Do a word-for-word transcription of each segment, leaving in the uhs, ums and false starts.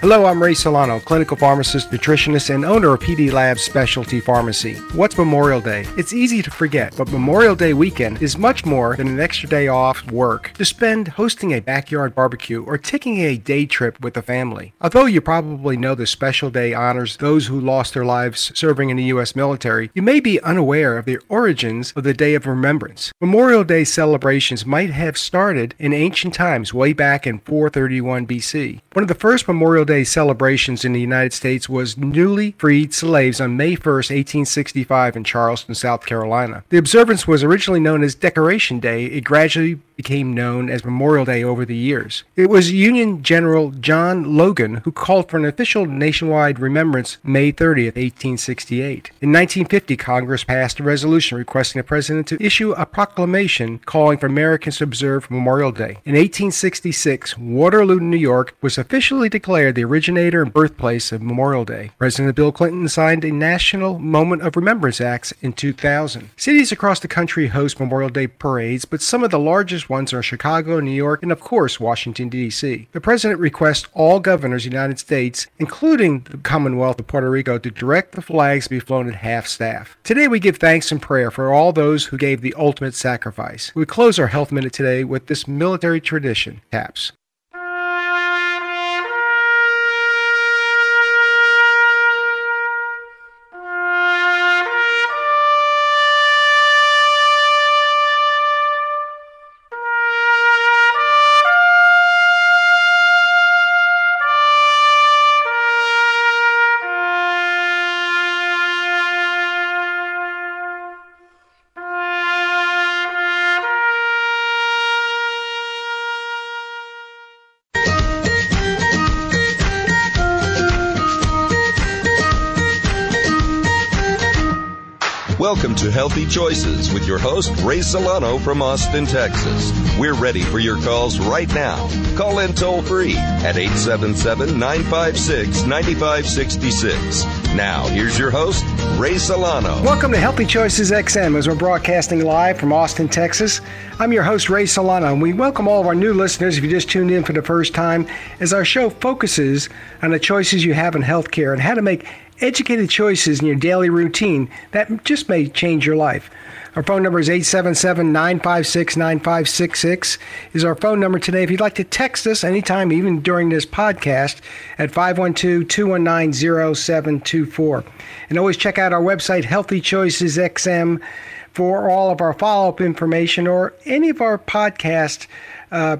Hello, I'm Ray Solano, clinical pharmacist, nutritionist, and owner of P D Labs Specialty Pharmacy. What's Memorial Day? It's easy to forget, but Memorial Day weekend is much more than an extra day off work to spend hosting a backyard barbecue or taking a day trip with the family. Although you probably know this special day honors those who lost their lives serving in the U S military, you may be unaware of the origins of the Day of Remembrance. Memorial Day celebrations might have started in ancient times, way back in four thirty-one B C. One of the first Memorial Day celebrations in the United States was newly freed slaves on May first, eighteen sixty-five in Charleston, South Carolina. The observance was originally known as Decoration Day. It gradually became known as Memorial Day over the years. It was Union General John Logan who called for an official nationwide remembrance May thirtieth, eighteen sixty-eight. In nineteen fifty, Congress passed a resolution requesting the president to issue a proclamation calling for Americans to observe Memorial Day. In eighteen sixty-six, Waterloo, New York was officially declared the originator and birthplace of Memorial Day. President Bill Clinton signed a National Moment of Remembrance Act in two thousand. Cities across the country host Memorial Day parades, but some of the largest ones are Chicago, New York, and of course, Washington, D C. The president requests all governors of the United States, including the Commonwealth of Puerto Rico, to direct the flags to be flown at half-staff. Today, we give thanks and prayer for all those who gave the ultimate sacrifice. We close our Health Minute today with this military tradition, T A P S. Welcome to Healthy Choices with your host, Ray Solano from Austin, Texas. We're ready for your calls right now. Call in toll free at eight seven seven, nine five six, nine five six six. Now, here's your host, Ray Solano. Welcome to Healthy Choices X M as we're broadcasting live from Austin, Texas. I'm your host, Ray Solano, and we welcome all of our new listeners if you just tuned in for the first time as our show focuses on the choices you have in healthcare and how to make educated choices in your daily routine that just may change your life. Our phone number is eight seven seven, nine five six, nine five six six is our phone number today. If you'd like to text us anytime, even during this podcast, at five one two, two one nine, zero seven two four. And always check out our website, Healthy Choices X M, for all of our follow-up information or any of our podcast uh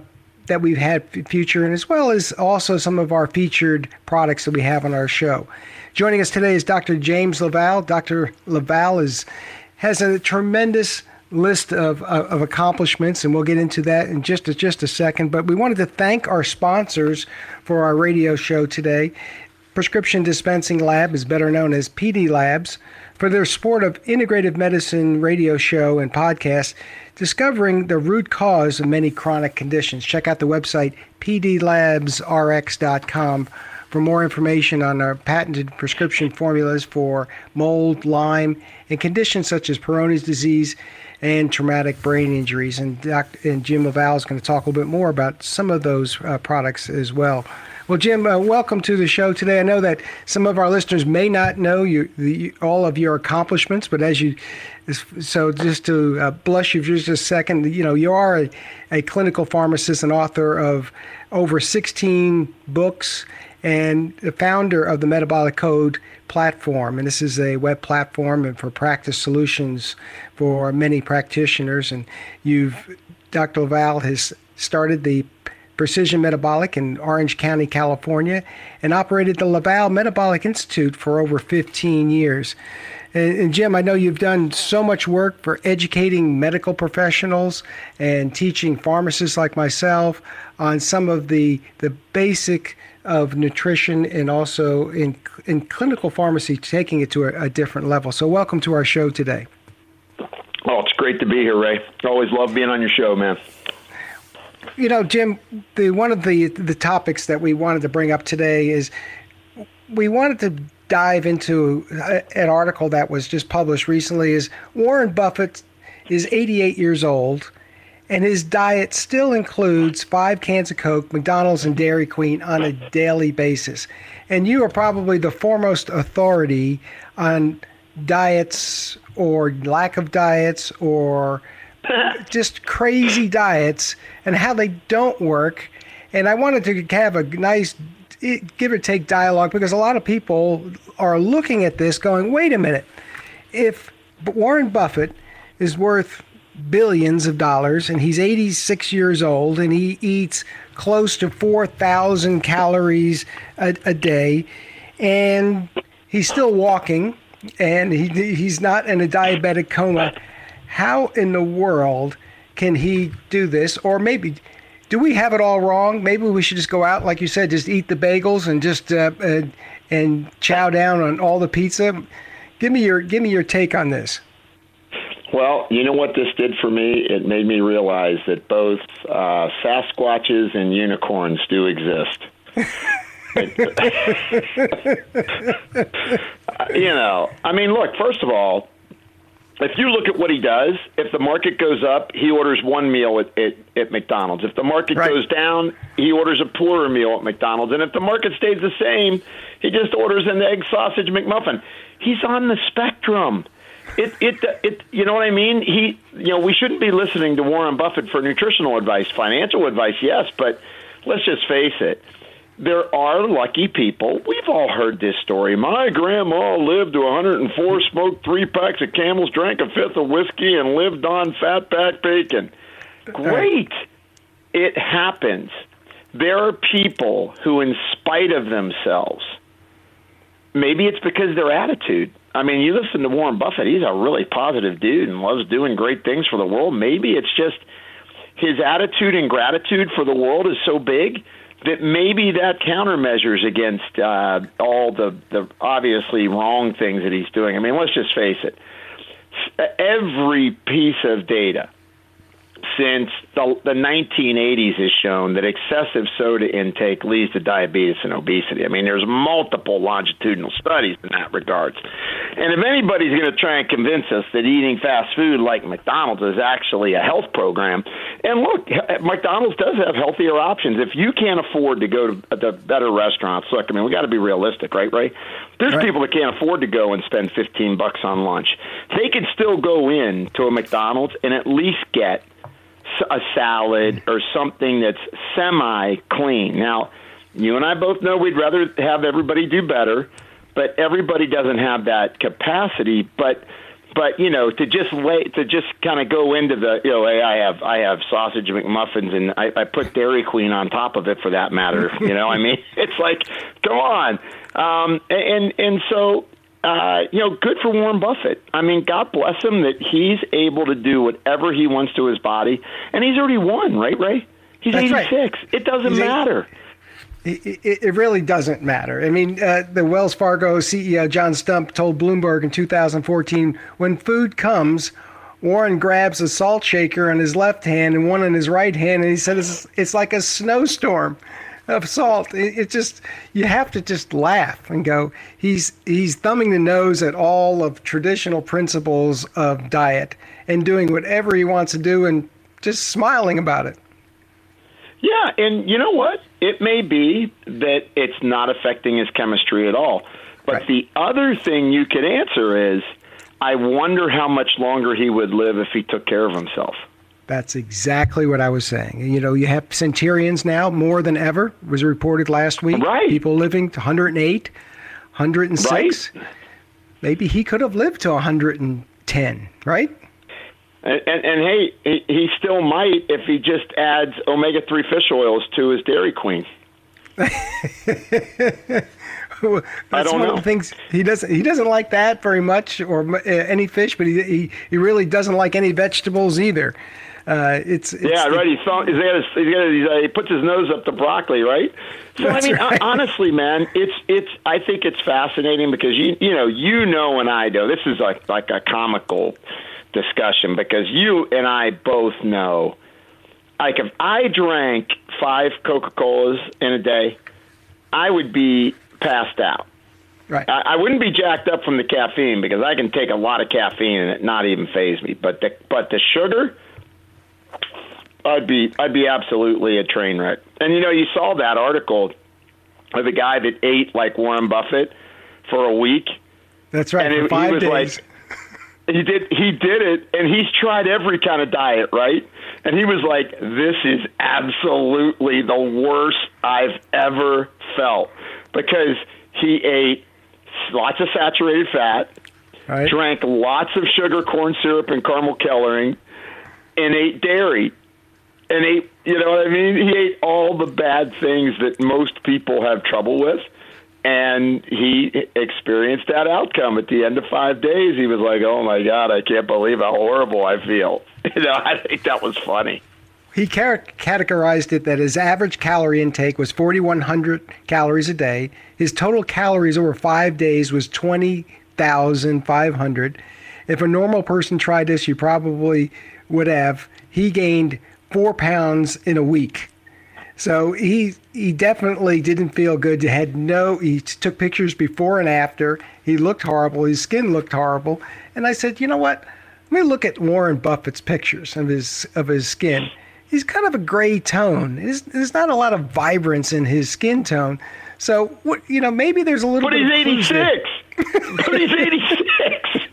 that we've had future, and as well as also some of our featured products that we have on our show. Joining us today is Doctor James LaValle. Doctor LaValle is, has a tremendous list of, of, of accomplishments, and we'll get into that in just, just a second. But we wanted to thank our sponsors for our radio show today. Prescription Dispensing Lab is better known as P D Labs for their support of integrative medicine radio show and podcast, discovering the root cause of many chronic conditions. Check out the website p d labs r x dot com for more information on our patented prescription formulas for mold, Lyme, and conditions such as Peyronie's disease and traumatic brain injuries. And Doctor and Jim LaValle is going to talk a little bit more about some of those uh, products as well. Well, Jim, uh, welcome to the show today. I know that some of our listeners may not know you, the, all of your accomplishments, but as you, so just to uh, blush you for just a second, you know, you are a, a clinical pharmacist and author of over sixteen books and the founder of the Metabolic Code platform. And this is a web platform and for practice solutions for many practitioners. And you've, Doctor LaValle has started the Precision Metabolic in Orange County, California, and operated the LaValle Metabolic Institute for over fifteen years. And, and Jim, I know you've done so much work for educating medical professionals and teaching pharmacists like myself on some of the the basic of nutrition and also in in clinical pharmacy, taking it to a, a different level. So welcome to our show today. Well, it's great to be here, Ray. Always love being on your show, man. You know, Jim, the, one of the, the topics that we wanted to bring up today is we wanted to dive into a, an article that was just published recently. Is Warren Buffett is eighty-eight years old, and his diet still includes five cans of Coke, McDonald's, and Dairy Queen on a daily basis. And you are probably the foremost authority on diets or lack of diets or just crazy diets and how they don't work. And I wanted to have a nice give or take dialogue, because a lot of people are looking at this going, wait a minute, if Warren Buffett is worth billions of dollars and he's eighty-six years old and he eats close to four thousand calories a, a day and he's still walking and he he's not in a diabetic coma, how in the world can he do this? Or maybe, do we have it all wrong? Maybe we should just go out, like you said, just eat the bagels and just uh, uh, and chow down on all the pizza. Give me your give me your take on this. Well, you know what this did for me? It made me realize that both uh, Sasquatches and unicorns do exist. You know, I mean, look, first of all, if you look at what he does, if the market goes up, he orders one meal at, at, at McDonald's. If the market right. goes down, he orders a poorer meal at McDonald's. And if the market stays the same, he just orders an egg sausage McMuffin. He's on the spectrum. It, it, it, you know what I mean? He, you know, we shouldn't be listening to Warren Buffett for nutritional advice, financial advice, yes, but let's just face it. There are lucky people. We've all heard this story. My grandma lived to one hundred and four, smoked three packs of Camels, drank a fifth of whiskey, and lived on fat pack bacon. Great. It happens. There are people who, in spite of themselves, maybe it's because their attitude. I mean, you listen to Warren Buffett. He's a really positive dude and loves doing great things for the world. Maybe it's just his attitude and gratitude for the world is so big that maybe that countermeasures against uh, all the, the obviously wrong things that he's doing. I mean, let's just face it. Every piece of data since the, the nineteen eighties has shown that excessive soda intake leads to diabetes and obesity. I mean, there's multiple longitudinal studies in that regard. And if anybody's going to try and convince us that eating fast food like McDonald's is actually a health program, and look, McDonald's does have healthier options. If you can't afford to go to the better restaurants, look, I mean, we got to be realistic, right, Ray? There's right. people that can't afford to go and spend fifteen bucks on lunch. They can still go in to a McDonald's and at least get a salad or something that's semi-clean. Now, you and I both know we'd rather have everybody do better, but everybody doesn't have that capacity. But, but you know, to just lay, to just kind of go into the, you know, hey, I have I have sausage McMuffins and I, I put Dairy Queen on top of it for that matter. You know, I mean, it's like, come on, um, and and so. Uh, you know, good for Warren Buffett. I mean, God bless him that he's able to do whatever he wants to his body. And he's already won, right, Ray? He's That's eighty-six. Right. It doesn't he's matter. It, it really doesn't matter. I mean, uh, the Wells Fargo C E O, John Stump, told Bloomberg in two thousand fourteen, when food comes, Warren grabs a salt shaker in his left hand and one in his right hand. And he said, it's, it's like a snowstorm of salt. It, it just, you have to just laugh and go, he's he's thumbing the nose at all of traditional principles of diet and doing whatever he wants to do and just smiling about it. Yeah, and you know what? It may be that it's not affecting his chemistry at all. But right. the other thing you could answer is, I wonder how much longer he would live if he took care of himself. That's exactly what I was saying. You know, you have centenarians now more than ever, was reported last week. Right. People living to one hundred and eight, one hundred and six. Right. Maybe he could have lived to one hundred and ten, right? And, and, and hey, he, he still might if he just adds omega three fish oils to his Dairy Queen. That's I don't one know. Of the things he doesn't he doesn't like that very much, or uh, any fish, but he, he he really doesn't like any vegetables either. Uh, it's, it's yeah, right. He, thought, he's got his, he's got his, uh, he puts his nose up to broccoli, right? So I mean, right. honestly, man, it's it's. I think it's fascinating because you you know you know and I know this is like like a comical discussion because you and I both know. Like if I drank five Coca-Colas in a day, I would be passed out. Right. I, I wouldn't be jacked up from the caffeine because I can take a lot of caffeine and it not even faze me. But the but the sugar, I'd be I'd be absolutely a train wreck. And, you know, you saw that article of a guy that ate like Warren Buffett for a week. That's right. And for it, five he was days. Like, he did he did it, and he's tried every kind of diet, right? And he was like, "This is absolutely the worst I've ever felt," because he ate lots of saturated fat, right, drank lots of sugar, corn syrup, and caramel coloring, and ate dairy. And ate, you know what I mean? He ate all the bad things that most people have trouble with, and he experienced that outcome. At the end of five days, he was like, "Oh my God, I can't believe how horrible I feel." You know, I think that was funny. He categorized it that his average calorie intake was forty-one hundred calories a day. His total calories over five days was twenty thousand five hundred. If a normal person tried this, you probably would have. He gained four pounds in a week. So he he definitely didn't feel good. He had no, he took pictures before and after. He looked horrible. His skin looked horrible. And I said, you know what? Let me look at Warren Buffett's pictures of his of his skin. He's kind of a gray tone. There's, there's not a lot of vibrance in his skin tone. So, what, you know, maybe there's a little but bit of eighty-six. But he's eighty-six.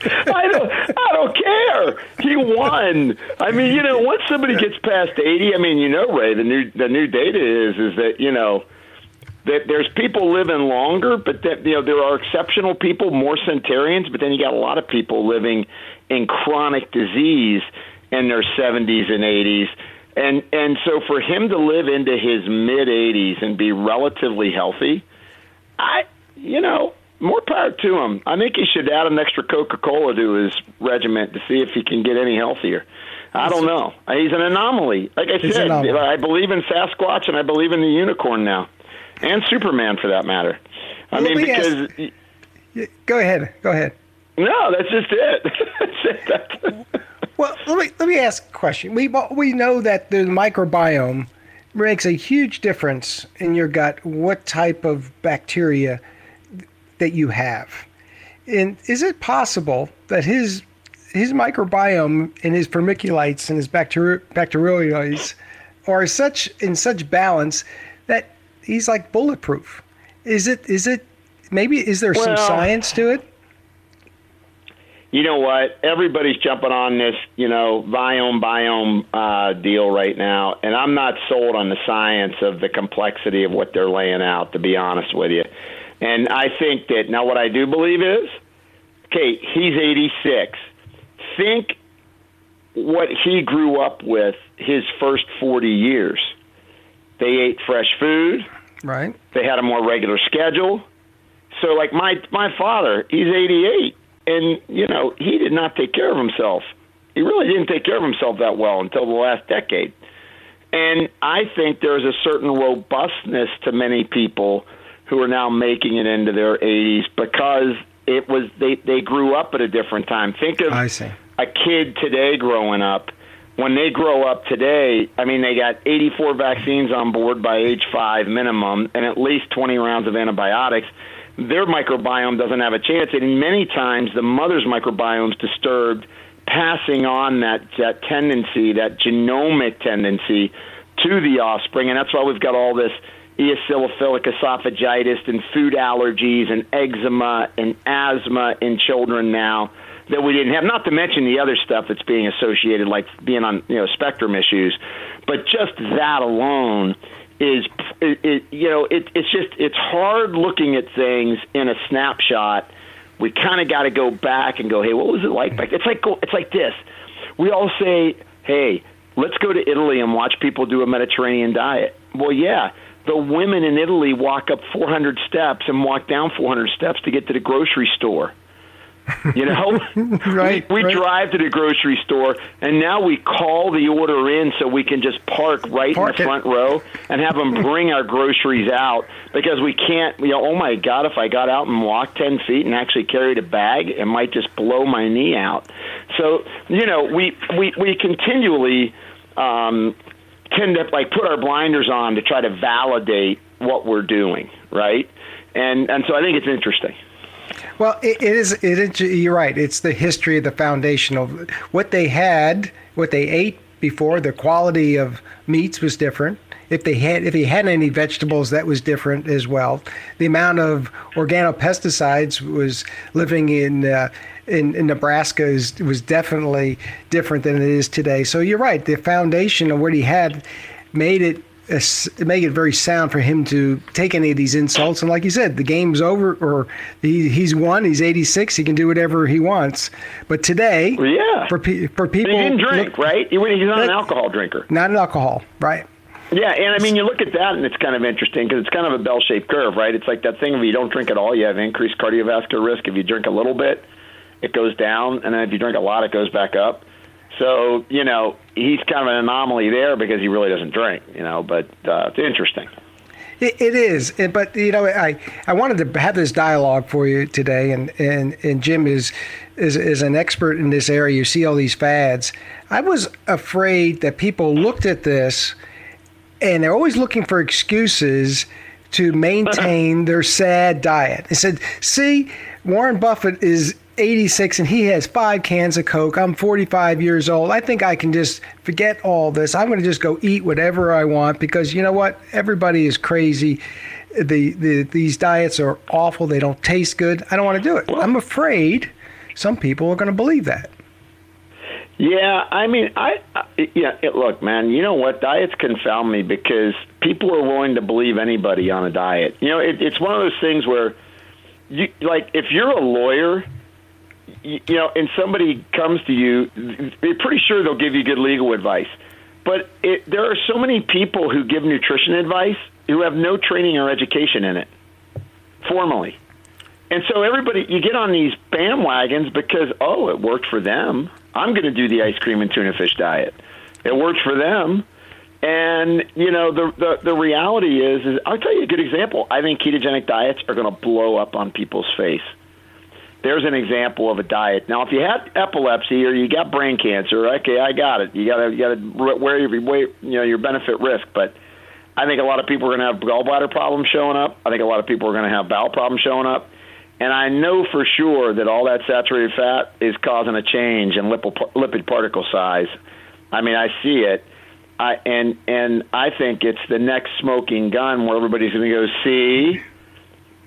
I don't, I don't care. He won. I mean, you know, once somebody gets past eighty, I mean, you know, Ray, the new the new data is is that, you know, that there's people living longer, but that, you know, there are exceptional people, more centenarians, but then you got a lot of people living in chronic disease in their seventies and eighties. And and so for him to live into his mid-eighties and be relatively healthy, I, you know, more power to him. I think he should add an extra Coca-Cola to his regiment to see if he can get any healthier. I don't know. He's an anomaly. Like I said, I believe in Sasquatch and I believe in the unicorn now, and Superman for that matter. I mean, because... Go ahead. Go ahead. No, that's just it. That's it. Well, let me let me ask a question. We we know that the microbiome makes a huge difference in your gut, what type of bacteria that you have. And is it possible that his his microbiome and his vermiculites and his bacteri- bacterioloids are such in such balance that he's like bulletproof? Is it is it maybe is there well, some science to it? You know what? Everybody's jumping on this, you know, biome, biome uh, deal right now, and I'm not sold on the science of the complexity of what they're laying out, to be honest with you. And I think that, now what I do believe is, okay, he's eighty-six. Think what he grew up with his first forty years. They ate fresh food. Right. They had a more regular schedule. So, like, my, my father, he's eighty-eight. And, you know, he did not take care of himself. He really didn't take care of himself that well until the last decade. And I think there's a certain robustness to many people who are now making it into their eighties because it was they, they grew up at a different time. Think of I see. a kid today growing up. When they grow up today, I mean, they got eighty-four vaccines on board by age five minimum and at least twenty rounds of antibiotics. Their microbiome doesn't have a chance, and many times the mother's microbiome's disturbed, passing on that, that tendency, that genomic tendency to the offspring, and that's why we've got all this eosinophilic esophagitis and food allergies and eczema and asthma in children now that we didn't have, not to mention the other stuff that's being associated, like being on, you know, spectrum issues, but just that alone is, it, it, you know, it, it's just, it's hard looking at things in a snapshot. We kind of got to go back and go, hey, what was it like back? It's like, it's like this. We all say, hey, let's go to Italy and watch people do a Mediterranean diet. Well, yeah, the women in Italy walk up four hundred steps and walk down four hundred steps to get to the grocery store. You know, right? We, we right. drive to the grocery store, and now we call the order in so we can just park right park in the it. front row and have them bring our groceries out because we can't. You know, oh my God, if I got out and walked ten feet and actually carried a bag, it might just blow my knee out. So, you know, we we we continually um, tend to like put our blinders on to try to validate what we're doing, right? And and so I think it's interesting. Well, it, it is. It is. You're right. It's the history of the foundation of what they had, what they ate before, the quality of meats was different. If they had, if he had any vegetables, that was different as well. The amount of organopesticides was living in uh, in, in Nebraska is, was definitely different than it is today. So you're right. The foundation of what he had made it uh, make it very sound for him to take any of these insults. And like you said, the game's over, or he, he's won. He's eighty-six. He can do whatever he wants. But today, well, yeah, for pe- for people, but he didn't drink, look, right? He, he's not an alcohol drinker. Not an alcohol, right? Yeah, and I mean, you look at that, and it's kind of interesting because it's kind of a bell-shaped curve, right? It's like that thing: if you don't drink at all, you have increased cardiovascular risk. If you drink a little bit, it goes down, and then if you drink a lot, it goes back up. So, you know, he's kind of an anomaly there because he really doesn't drink, you know. But uh, it's interesting. It, it is, but you know, I, I wanted to have this dialogue for you today, and, and, and Jim is, is is an expert in this area. You see all these fads. I was afraid that people looked at this. And they're always looking for excuses to maintain their sad diet. They said, see, Warren Buffett is eighty-six and he has five cans of Coke. I'm forty-five years old. I think I can just forget all this. I'm going to just go eat whatever I want because, you know what, everybody is crazy. The, the These diets are awful. They don't taste good. I don't want to do it. I'm afraid some people are going to believe that. Yeah, I mean, I, I yeah. It, look, man, you know what? Diets confound me because people are willing to believe anybody on a diet. You know, it, it's one of those things where, you like, if you're a lawyer, you, you know, and somebody comes to you, they're pretty sure they'll give you good legal advice. But it, there are so many people who give nutrition advice who have no training or education in it, formally. And so everybody, you get on these bandwagons because, oh, it worked for them. I'm going to do the ice cream and tuna fish diet. It worked for them. And, you know, the, the, the reality is, is, I'll tell you a good example. I think ketogenic diets are going to blow up on people's face. There's an example of a diet. Now, if you had epilepsy or you got brain cancer, okay, I got it. You got to you got to weigh your, you know, your benefit risk, but I think a lot of people are going to have gallbladder problems showing up. I think a lot of people are going to have bowel problems showing up. And I know for sure that all that saturated fat is causing a change in lipid particle size. I mean, I see it. I, and and I think it's the next smoking gun where everybody's going to go, see,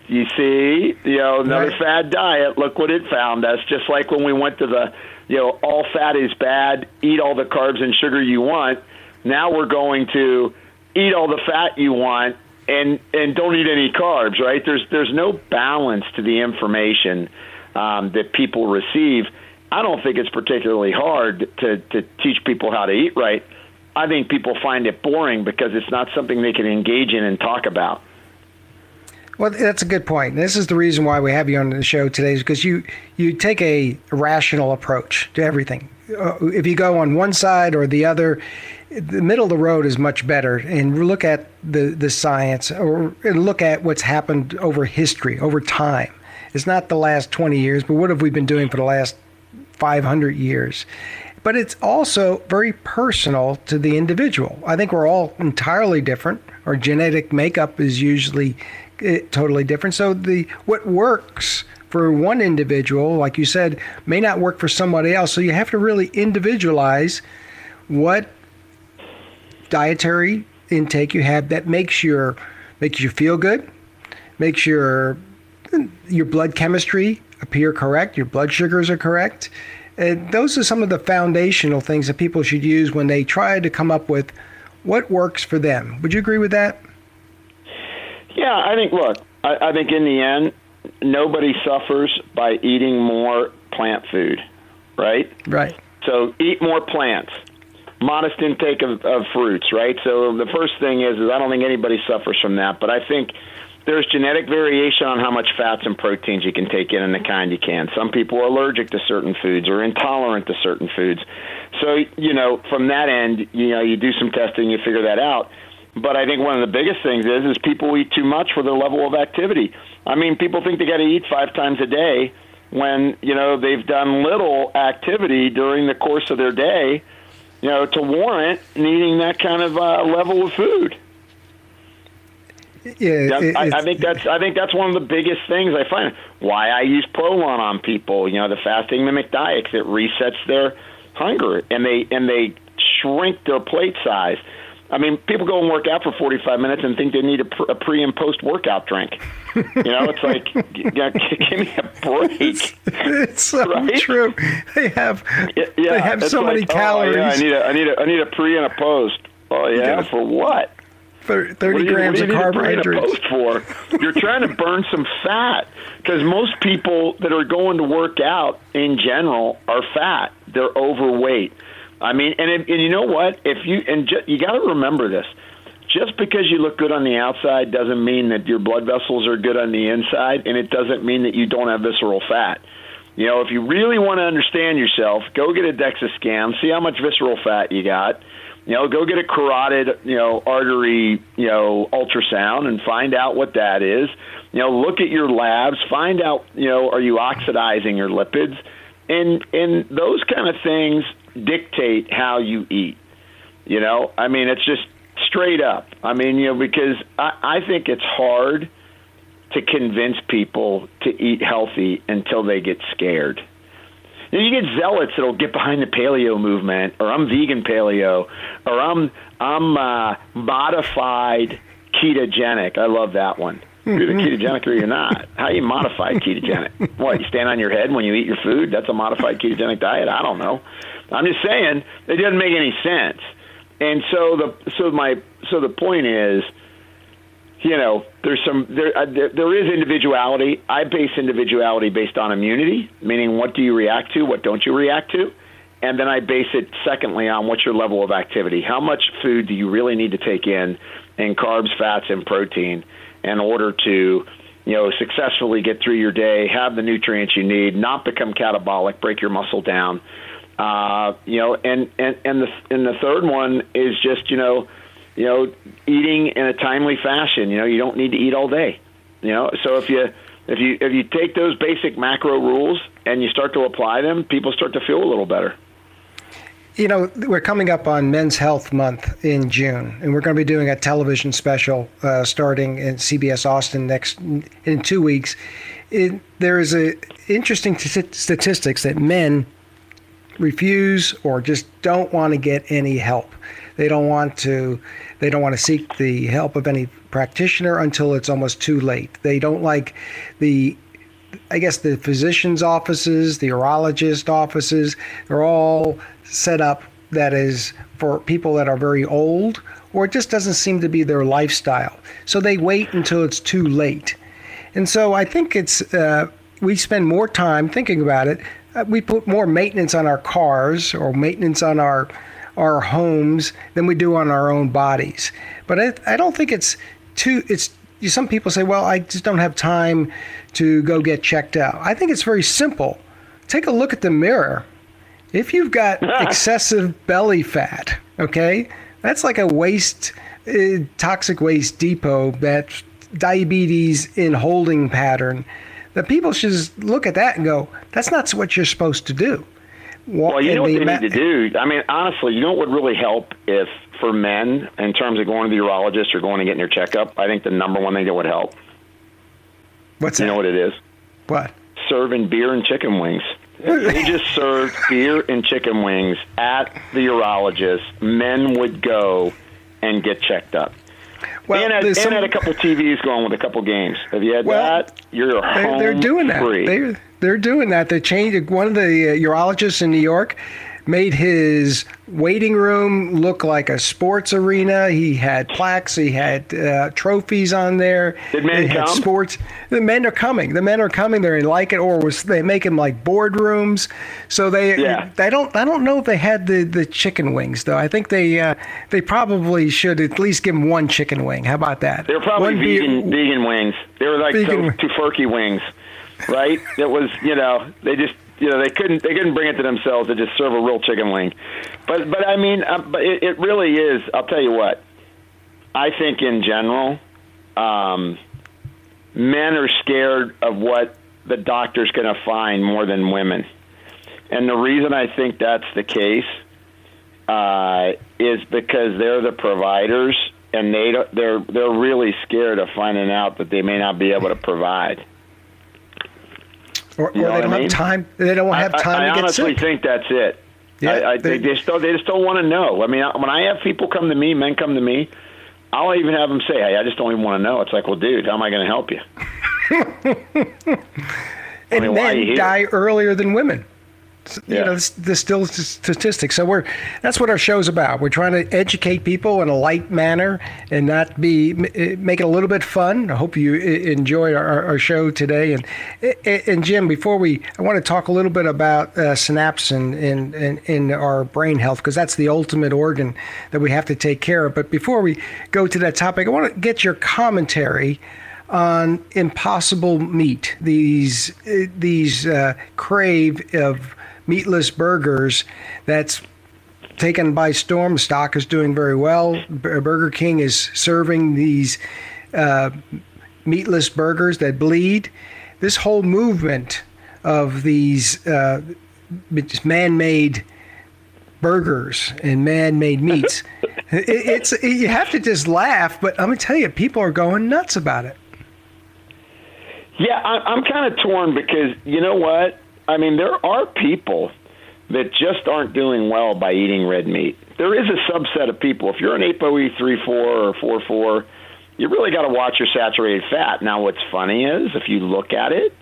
you see, you know, another right. fad diet. Look what it found us. Just like when we went to the, you know, all fat is bad, eat all the carbs and sugar you want. Now we're going to eat all the fat you want. And and don't eat any carbs, right? There's there's no balance to the information um, that people receive. I don't think it's particularly hard to, to teach people how to eat right. I think people find it boring because it's not something they can engage in and talk about. Well, that's a good point. This is the reason why we have you on the show today is because you, you take a rational approach to everything. Uh, if you go on one side or the other, the middle of the road is much better. And look at the, the science or look at what's happened over history, over time. It's not the last twenty years, but what have we been doing for the last five hundred years? But it's also very personal to the individual. I think we're all entirely different. Our genetic makeup is usually It, totally different. So the what works for one individual, like you said, may not work for somebody else. So you have to really individualize what dietary intake you have that makes your makes you feel good, makes your your blood chemistry appear correct, your blood sugars are correct. And those are some of the foundational things that people should use when they try to come up with what works for them. Would you agree with that? Yeah, I think, look, I, I think in the end, nobody suffers by eating more plant food, right? Right. So eat more plants. Modest intake of, of fruits, right? So the first thing is, is I don't think anybody suffers from that, but I think there's genetic variation on how much fats and proteins you can take in and the kind you can. Some people are allergic to certain foods or intolerant to certain foods. So, you know, from that end, you know, you do some testing, you figure that out. But I think one of the biggest things is is people eat too much for their level of activity. I mean, people think they got to eat five times a day when, you know, they've done little activity during the course of their day, you know, to warrant needing that kind of uh, level of food. Yeah, yeah I, I think that's I think that's one of the biggest things I find. Why I use Prolon on people, you know, the fasting mimic diet, 'cause it resets their hunger and they and they shrink their plate size. I mean, people go and work out for forty-five minutes and think they need a, pr- a pre- and post-workout drink. You know, it's like, you know, give me a break. It's, it's so right? true. They have, yeah, they have so like, many calories. Oh, yeah, I need a, I need a, I need a pre and a post. Oh, yeah, yeah. For what? thirty, thirty what you, grams of carbohydrates. For? You're trying to burn some fat, because most people that are going to work out in general are fat. They're overweight. I mean, and it, and you know what? If you and ju- you got to remember this, just because you look good on the outside doesn't mean that your blood vessels are good on the inside, and it doesn't mean that you don't have visceral fat. You know, if you really want to understand yourself, go get a DEXA scan, see how much visceral fat you got. You know, go get a carotid, you know, artery, you know, ultrasound and find out what that is. You know, look at your labs, find out, you know, are you oxidizing your lipids? And and those kind of things dictate how you eat. You know, I mean, it's just straight up. I mean, you know, because I, I think it's hard to convince people to eat healthy until they get scared. You get zealots that'll get behind the paleo movement, or I'm vegan paleo, or I'm I'm uh, modified ketogenic. I love that one. You're either ketogenic or you're not. How you modify ketogenic? What, you stand on your head when you eat your food? That's a modified ketogenic diet? I don't know. I'm just saying it doesn't make any sense. And so the so my so the point is, you know, there's some there uh, there, there is individuality. I base individuality based on immunity, meaning what do you react to, what don't you react to, and then I base it secondly on what's your level of activity. How much food do you really need to take in, in carbs, fats, and protein, in order to, you know, successfully get through your day, have the nutrients you need, not become catabolic, break your muscle down. Uh, you know, and, and, and the and the third one is just, you know, you know, eating in a timely fashion. You know, you don't need to eat all day. You know, so if you if you if you take those basic macro rules and you start to apply them, people start to feel a little better. You know, we're coming up on Men's Health Month in June, and we're going to be doing a television special uh, starting in C B S Austin next in two weeks. It, there is a interesting t- statistics that men refuse or just don't want to get any help. They don't want to. They don't want to seek the help of any practitioner until it's almost too late. They don't like the. I guess the physician's offices, the urologist offices, they're all set up that is for people that are very old, or it just doesn't seem to be their lifestyle. So they wait until it's too late. And so I think it's, uh, we spend more time thinking about it. Uh, we put more maintenance on our cars or maintenance on our our homes than we do on our own bodies. But I, I don't think it's too, it's, some people say, well, I just don't have time to go get checked out. I think it's very simple. Take a look at the mirror. If you've got excessive belly fat, okay, that's like a waste, uh, toxic waste depot, that diabetes in holding pattern. The people should just look at that and go, that's not what you're supposed to do. Walk well, you know what they ma- need to do? I mean, honestly, you know what would really help if, for men, in terms of going to the urologist or going and getting your checkup, I think the number one thing that would help. What's you that? You know what it is? What? Serving beer and chicken wings. They just served beer and chicken wings at the urologist. Men would go and get checked up. Well, and, had, and some... had a couple T Vs going with a couple games. Have you had well, that? You're they're, home They're doing that. Free. They're, they're doing that. They changed. One of the uh, urologists in New York made his waiting room look like a sports arena. He had plaques. He had uh, trophies on there. Did men they come? Had sports. The men are coming. The men are coming. They like it, or was they make them like boardrooms? So they. Yeah. They don't. I don't know if they had the, the chicken wings though. I think they uh, they probably should at least give them one chicken wing. How about that? They were probably one vegan be- vegan wings. They were like vegan. Tofurky wings, right? It was, you know, they just. You know, they couldn't they couldn't bring it to themselves to just serve a real chicken wing. But, but I mean, uh, but it, it really is, I'll tell you what, I think in general, um, men are scared of what the doctor's going to find more than women. And the reason I think that's the case uh, is because they're the providers, and they don't, they're, they're really scared of finding out that they may not be able to provide. Or, or they don't I mean? have time. They don't have time I, I to get sick. I honestly think that's it. Yeah, I, I, they, they, just don't, they just don't want to know. I mean, when I have people come to me, men come to me, I'll even have them say, hey, I just don't even want to know. It's like, well, dude, how am I going to help you? And I mean, men die earlier than women. You yeah. know, this, this still statistics. So we're that's what our show's about. We're trying to educate people in a light manner and not be make it a little bit fun. I hope you enjoyed our, our show today. And and Jim, before we, I want to talk a little bit about uh, synapsin in, in in our brain health, because that's the ultimate organ that we have to take care of. But before we go to that topic, I want to get your commentary on impossible meat. These these uh, crave of meatless burgers that's taken by storm. Stock is doing very well. Burger King is serving these uh, meatless burgers that bleed. This whole movement of these uh, man-made burgers and man-made meats, it, it's it, you have to just laugh, but I'm going to tell you, people are going nuts about it. Yeah, I, I'm kind of torn because, you know what? I mean, there are people that just aren't doing well by eating red meat. There is a subset of people. If you're an A P O E three four or four four, you really got to watch your saturated fat. Now, what's funny is, if you look at it,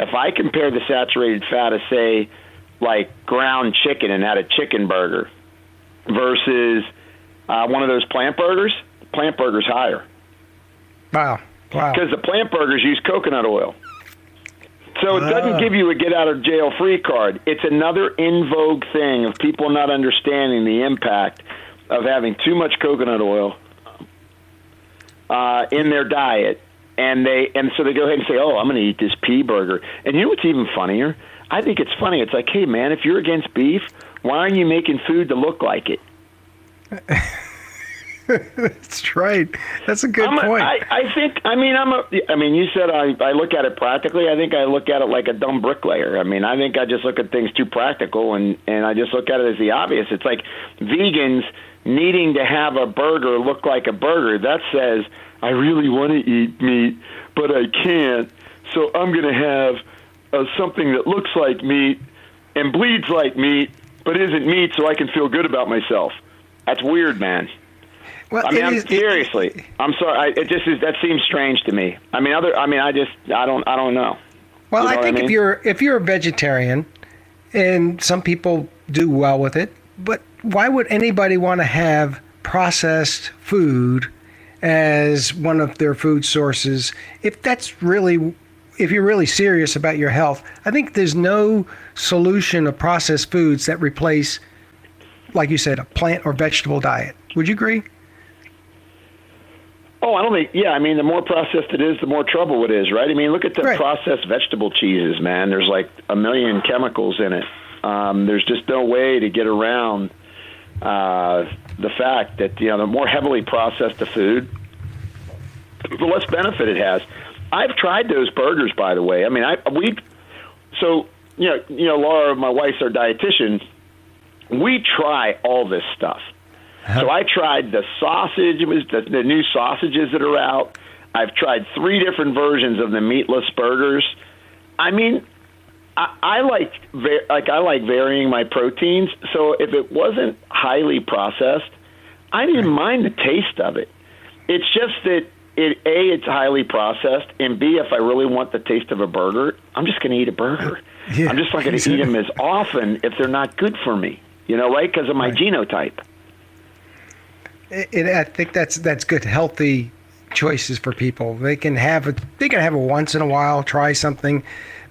if I compare the saturated fat of, say, like ground chicken and had a chicken burger versus uh, one of those plant burgers, the plant burger's higher. Wow. Wow. Because the plant burgers use coconut oil. So it doesn't give you a get-out-of-jail-free card. It's another in vogue thing of people not understanding the impact of having too much coconut oil uh, in their diet. And they and so they go ahead and say, oh, I'm going to eat this pea burger. And you know what's even funnier? I think it's funny. It's like, hey, man, if you're against beef, why aren't you making food to look like it? That's right. That's a good I'm a, point. I, I think. I mean, I'm a. I mean, you said I, I. look at it practically. I think I look at it like a dumb bricklayer. I mean, I think I just look at things too practical, and and I just look at it as the obvious. It's like vegans needing to have a burger look like a burger. That says I really want to eat meat, but I can't. So I'm going to have uh, something that looks like meat and bleeds like meat, but isn't meat, so I can feel good about myself. That's weird, man. Well, I mean, I'm, is, seriously, it, I'm sorry. I, it just is, that seems strange to me. I mean, other. I mean, I just, I don't, I don't know. Well, you know I think I mean? if you're, if you're a vegetarian, and some people do well with it, but why would anybody want to have processed food as one of their food sources? If that's really, if you're really serious about your health, I think there's no solution of processed foods that replace, like you said, a plant or vegetable diet. Would you agree? Oh, I don't think, yeah, I mean, the more processed it is, the more trouble it is, right? I mean, look at the right. processed vegetable cheeses, man. There's like a million chemicals in it. Um, there's just no way to get around uh, the fact that, you know, the more heavily processed the food, the less benefit it has. I've tried those burgers, by the way. I mean, I we, so, you know, you know, Laura, my wife's our dietitian. We try all this stuff. So I tried the sausage, it was the, the new sausages that are out. I've tried three different versions of the meatless burgers. I mean, I, I like like I like varying my proteins. So if it wasn't highly processed, I didn't mind the taste of it. It's just that it A, it's highly processed, and B, if I really want the taste of a burger, I'm just going to eat a burger. Yeah. I'm just not going to eat them as often if they're not good for me. You know, right? Because of my right. genotype. It, I think that's that's good, healthy choices for people. They can have a they can have a once in a while, try something,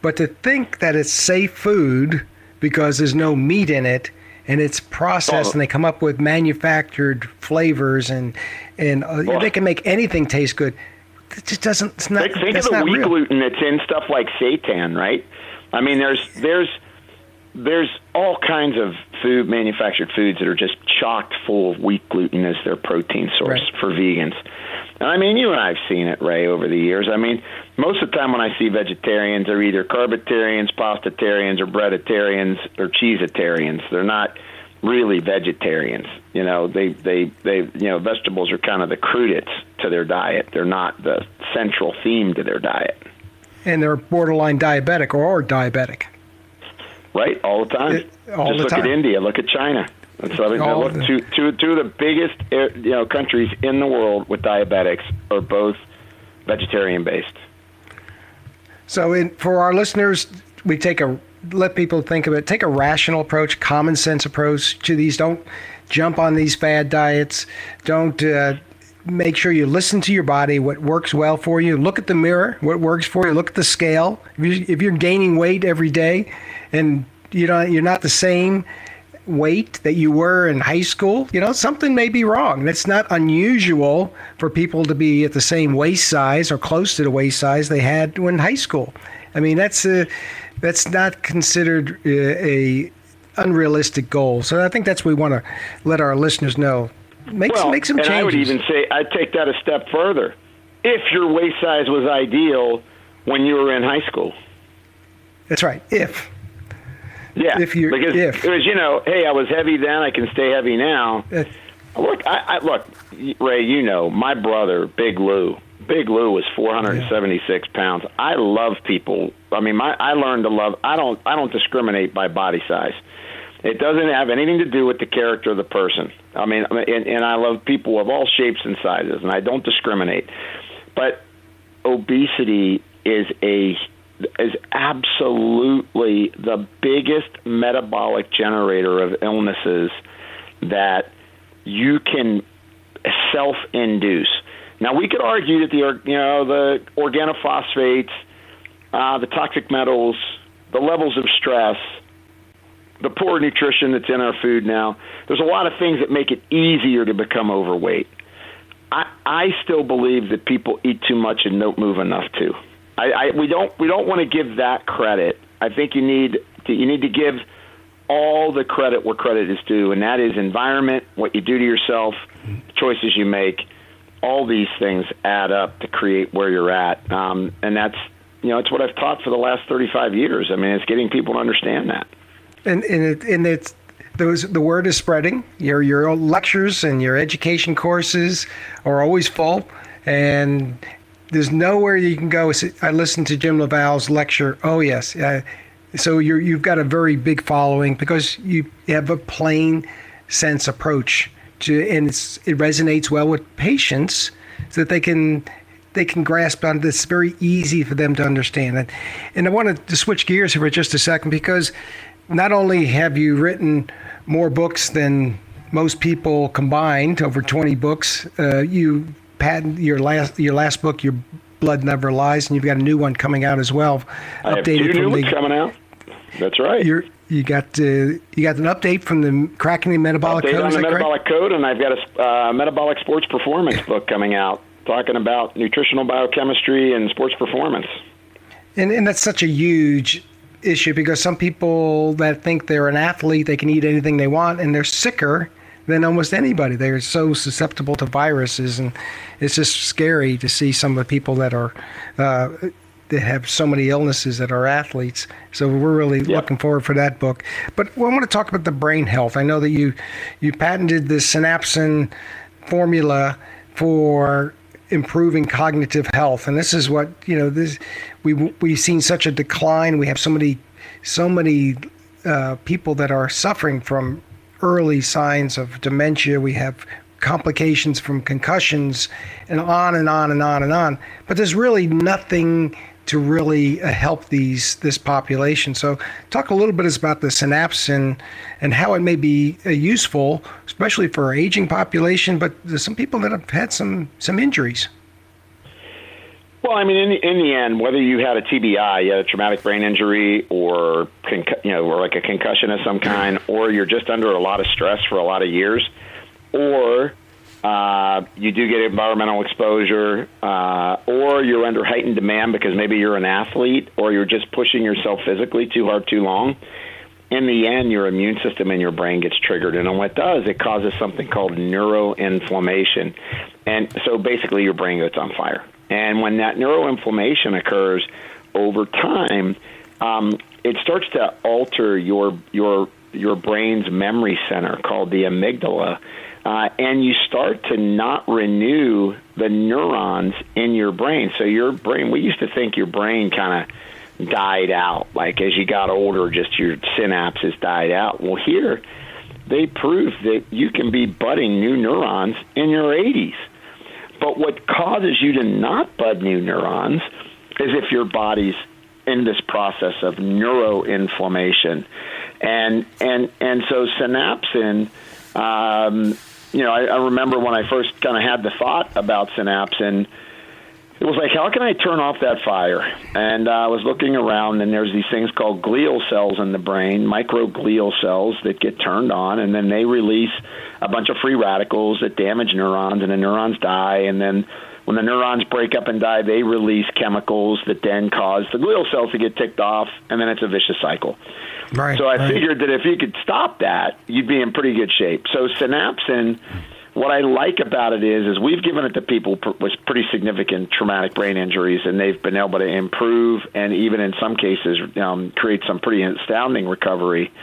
but to think that it's safe food because there's no meat in it and it's processed oh. and they come up with manufactured flavors and and uh, well, they can make anything taste good. It just doesn't. It's not. Think, think of the wheat real. gluten that's in stuff like seitan, right? I mean, there's there's. There's all kinds of food, manufactured foods that are just chocked full of wheat gluten as their protein source right. for vegans. And I mean, you and I have seen it, Ray, over the years. I mean, most of the time when I see vegetarians, they're either carbitarians, pastatarians, or breaditarians, or cheesetarians. They're not really vegetarians. You know, they, they, they, you know, vegetables are kind of the crudites to their diet. They're not the central theme to their diet. And they're borderline diabetic or diabetic. right? All the time. It, all Just the look time. at India. Look at China. And so I look, two, two, two of the biggest you know countries in the world with diabetics are both vegetarian based. So, in, for our listeners, we take a let people think of it. Take a rational approach, common sense approach to these. Don't jump on these fad diets. Don't. Uh, Make sure you listen to your body, what works well for you. Look at the mirror, what works for you. Look at the scale. If you're gaining weight every day and you know, you're not the same weight that you were in high school, you know, something may be wrong. That's not unusual for people to be at the same waist size or close to the waist size they had when high school. I mean, that's a, that's not considered a, a unrealistic goal. So I think that's what we want to let our listeners know. Make, well, make some and changes. I would even say I'd take that a step further. If your waist size was ideal when you were in high school. That's right. If. Yeah. If you're, because, if. because, you know, hey, I was heavy then. I can stay heavy now. Uh, look, I, I, look, Ray, you know, my brother, Big Lou. Big Lou was four hundred seventy-six yeah. pounds. I love people. I mean, my, I learned to love. I don't. I don't discriminate by body size. It doesn't have anything to do with the character of the person. I mean, and, and I love people of all shapes and sizes, and I don't discriminate. But obesity is a is absolutely the biggest metabolic generator of illnesses that you can self-induce. Now, we could argue that the you know the organophosphates, uh, the toxic metals, the levels of stress, the poor nutrition that's in our food now. There's a lot of things that make it easier to become overweight. I, I still believe that people eat too much and don't move enough too. I, I, we don't we don't want to give that credit. I think you need to, you need to give all the credit where credit is due, and that is environment, what you do to yourself, choices you make. All these things add up to create where you're at, um, and that's you know it's what I've taught for the last thirty-five years. I mean, it's getting people to understand that. And and, it, and it's those the word is spreading. Your your lectures and your education courses are always full, and there's nowhere you can go. I listened to Jim LaValle's lecture. Oh yes, uh, so you you've got a very big following because you have a plain sense approach to, and it's, it resonates well with patients so that they can. They can grasp on this. Very easy for them to understand it. And I wanted to switch gears here for just a second, because not only have you written more books than most people combined, over twenty books, uh, you patent your last your last book, Your Blood Never Lies, and you've got a new one coming out as well. I have two new ones coming out. That's right. You're, you got uh, you got an update from the Cracking the Metabolic Code. Update on the Metabolic Code, and I've got a uh, Metabolic Sports Performance book coming out, talking about nutritional biochemistry and sports performance. And and that's such a huge issue, because some people that think they're an athlete, they can eat anything they want, and they're sicker than almost anybody. They're so susceptible to viruses, and it's just scary to see some of the people that are uh, that have so many illnesses that are athletes. So we're really yeah. looking forward for that book. But I want to talk about the brain health. I know that you you patented the Synapsin formula for improving cognitive health, and this is what you know. This we we've seen such a decline. We have so many, so many uh, people that are suffering from early signs of dementia. We have complications from concussions, and on and on and on and on. But there's really nothing to really uh, help these this population. So, talk a little bit about the Synapsin and how it may be uh, useful, especially for our aging population, but there's some people that have had some, some injuries. Well, I mean, in the, in the end, whether you had a T B I, you had a traumatic brain injury, or concu- you know, or like a concussion of some kind, or you're just under a lot of stress for a lot of years, or uh, you do get environmental exposure, uh, or you're under heightened demand because maybe you're an athlete, or you're just pushing yourself physically too hard, too long. In the end, your immune system and your brain gets triggered, and what it does, it causes something called neuroinflammation. And so basically your brain goes on fire. And when that neuroinflammation occurs over time, um, it starts to alter your your your brain's memory center called the amygdala, uh, and you start to not renew the neurons in your brain. So your brain, we used to think your brain kind of died out. Like as you got older, just your synapses died out. Well, here they prove that you can be budding new neurons in your eighties. But what causes you to not bud new neurons is if your body's in this process of neuroinflammation. And and and so synapsin, um, you know, I, I remember when I first kind of had the thought about synapsin, it was like, how can I turn off that fire? And uh, I was looking around, and there's these things called glial cells in the brain, microglial cells that get turned on, and then they release a bunch of free radicals that damage neurons, and the neurons die. And then when the neurons break up and die, they release chemicals that then cause the glial cells to get ticked off, and then it's a vicious cycle. Right, so I right. figured that if you could stop that, you'd be in pretty good shape. So synapsin, what I like about it is, is we've given it to people with pretty significant traumatic brain injuries, and they've been able to improve and even in some cases um, create some pretty astounding recovery.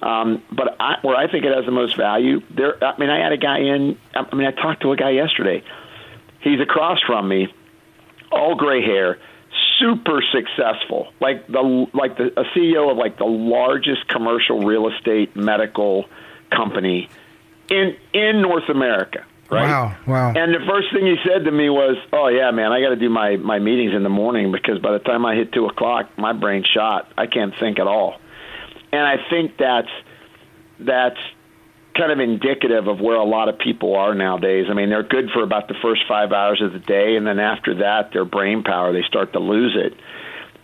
Um, but I, where I think it has the most value, there. I mean, I had a guy in. I mean, I talked to a guy yesterday. He's across from me, all gray hair, super successful, like the like the a C E O of like the largest commercial real estate medical company in in North America, right? Wow, wow. And the first thing he said to me was, oh, yeah, man, I got to do my, my meetings in the morning because by the time I hit two o'clock, my brain's shot. I can't think at all. And I think that's that's kind of indicative of where a lot of people are nowadays. I mean, they're good for about the first five hours of the day, and then after that, their brain power, they start to lose it.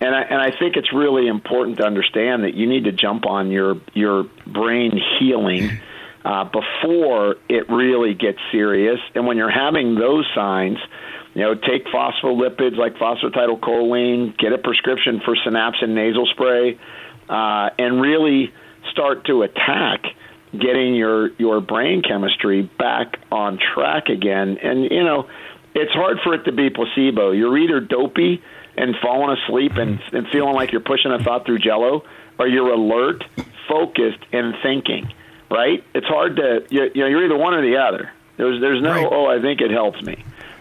And I, and I think it's really important to understand that you need to jump on your, your brain healing Uh, before it really gets serious. And when you're having those signs, you know, take phospholipids like phosphatidylcholine, get a prescription for synapsin nasal spray, uh, and really start to attack getting your, your brain chemistry back on track again. And, you know, it's hard for it to be placebo. You're either dopey and falling asleep and, and feeling like you're pushing a thought through jello, or you're alert, focused, and thinking. Right? It's hard to, you know, you're either one or the other. There's, there's no, right. oh, I think it helps me.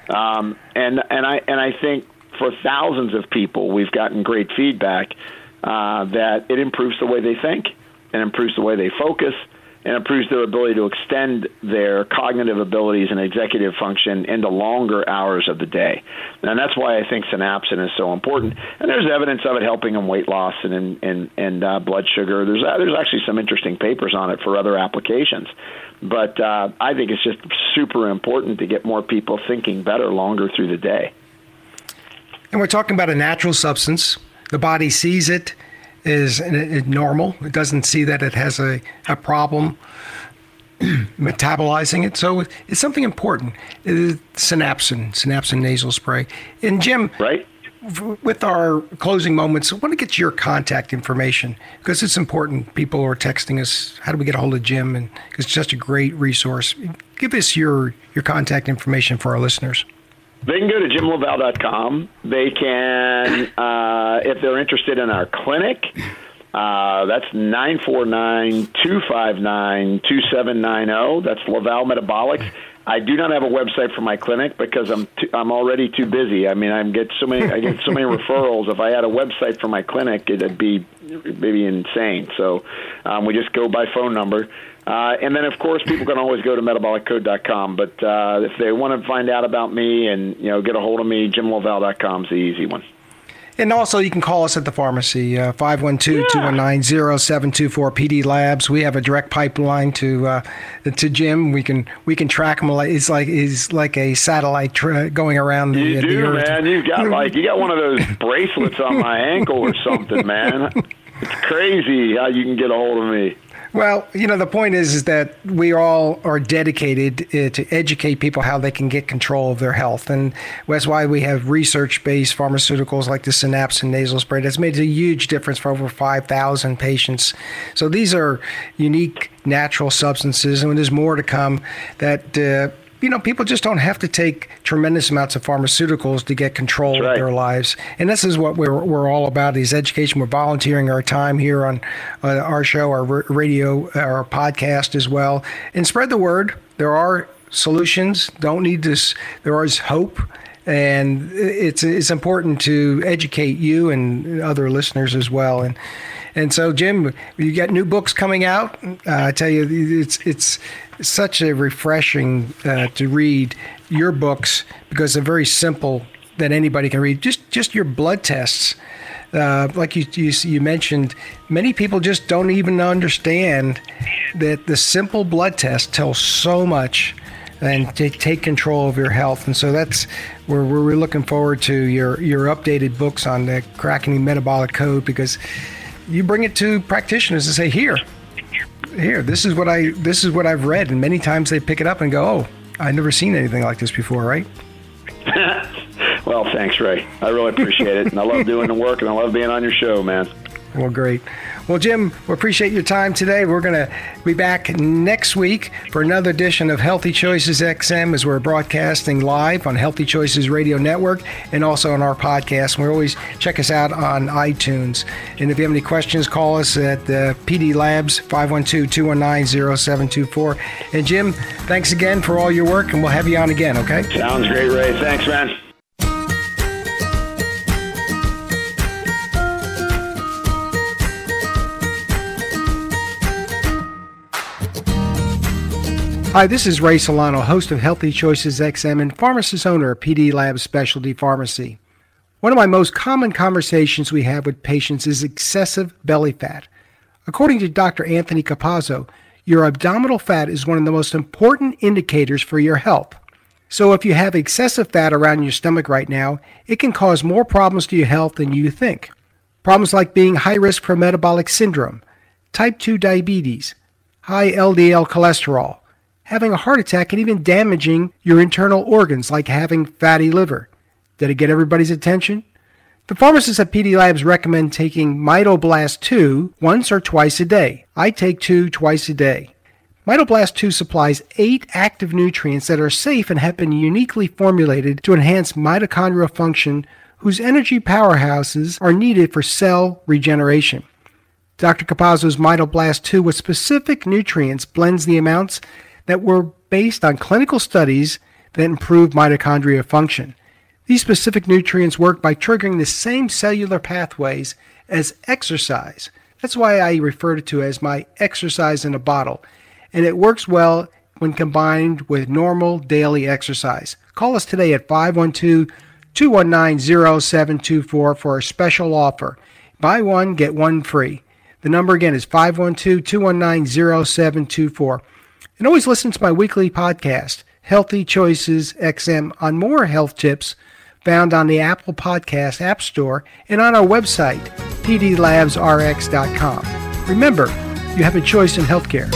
Um, and and I and I think for thousands of people, we've gotten great feedback uh, that it improves the way they think, it improves the way they focus, and improves their ability to extend their cognitive abilities and executive function into longer hours of the day. And that's why I think synapsin is so important. And there's evidence of it helping in weight loss and in, in, in uh, blood sugar. There's uh, there's actually some interesting papers on it for other applications. But uh, I think it's just super important to get more people thinking better longer through the day. And we're talking about a natural substance. The body sees it. Is normal. It doesn't see that it has a, a problem metabolizing it. So it's something important. It is synapsin, synapsin nasal spray. And Jim, right? With our closing moments, I want to get your contact information because it's important. People are texting us. How do we get a hold of Jim? And it's just a great resource. Give us your, your contact information for our listeners. They can go to jim lavelle dot com. They can, uh, if they're interested in our clinic, uh, that's nine four nine, two five nine, two seven nine zero. That's LaValle Metabolic. I do not have a website for my clinic because I'm too, I'm already too busy. I mean, I get so many I get so many referrals. If I had a website for my clinic, it'd be maybe insane. So um, we just go by phone number. Uh, and then, of course, people can always go to metabolic code dot com. But uh, if they want to find out about me and, you know, get a hold of me, jim lavelle dot com is the easy one. And also, you can call us at the pharmacy, uh, five one two, two one nine, zero seven two four, P D Labs. We have a direct pipeline to uh, to Jim. We can we can track him. It's like he's like a satellite tra- going around. You the, do, the earth. Man. You got like you got one of those bracelets on my ankle or something, man. It's crazy how you can get a hold of me. Well, you know, the point is, is that we all are dedicated uh, to educate people how they can get control of their health. And that's why we have research-based pharmaceuticals like the synapsin nasal spray. That's made a huge difference for over five thousand patients. So these are unique natural substances, and there's more to come that uh, you know, people just don't have to take tremendous amounts of pharmaceuticals to get control That's right. of their lives. And this is what we're we're all about is education. We're volunteering our time here on uh, our show, our radio, our podcast as well. And spread the word. There are solutions. Don't need this. There is hope. And it's it's important to educate you and other listeners as well. And and so, Jim, you got new books coming out. Uh, I tell you, it's it's such a refreshing uh, to read your books, because they're very simple that anybody can read. Just just your blood tests, uh, like you, you you mentioned, many people just don't even understand that the simple blood test tells so much and to take control of your health. And so that's where we're looking forward to your, your updated books on the cracking the metabolic code, because you bring it to practitioners and say, here, here, this is what I, this is what I've read. And many times they pick it up and go, oh, I've never seen anything like this before. Right? Well, thanks, Ray. I really appreciate it. And I love doing the work, and I love being on your show, man. Well, great. Well, Jim, we appreciate your time today. We're going to be back next week for another edition of Healthy Choices X M, as we're broadcasting live on Healthy Choices Radio Network and also on our podcast. We're always check us out on iTunes. And if you have any questions, call us at uh, P D Labs, five one two, two one nine, zero seven two four. And Jim, thanks again for all your work, and we'll have you on again, okay? Sounds great, Ray. Thanks, man. Hi, this is Ray Solano, host of Healthy Choices X M and pharmacist owner of P D Labs Specialty Pharmacy. One of my most common conversations we have with patients is excessive belly fat. According to Doctor Anthony Capazzo, your abdominal fat is one of the most important indicators for your health. So if you have excessive fat around your stomach right now, it can cause more problems to your health than you think. Problems like being high risk for metabolic syndrome, type two diabetes, high L D L cholesterol, having a heart attack, and even damaging your internal organs, like having fatty liver. Did it get everybody's attention? The pharmacists at P D Labs recommend taking Mitoblast two once or twice a day. I take two twice a day. Mitoblast two supplies eight active nutrients that are safe and have been uniquely formulated to enhance mitochondrial function, whose energy powerhouses are needed for cell regeneration. Doctor Capazzo's Mitoblast two with specific nutrients blends the amounts that were based on clinical studies that improve mitochondrial function. These specific nutrients work by triggering the same cellular pathways as exercise. That's why I refer to it as my exercise in a bottle. And it works well when combined with normal daily exercise. Call us today at five one two, two one nine, zero seven two four for a special offer. Buy one, get one free. The number again is five one two, two one nine, zero seven two four. And always listen to my weekly podcast, Healthy Choices X M, on more health tips found on the Apple Podcast App Store and on our website, p d labs r x dot com. Remember, you have a choice in healthcare.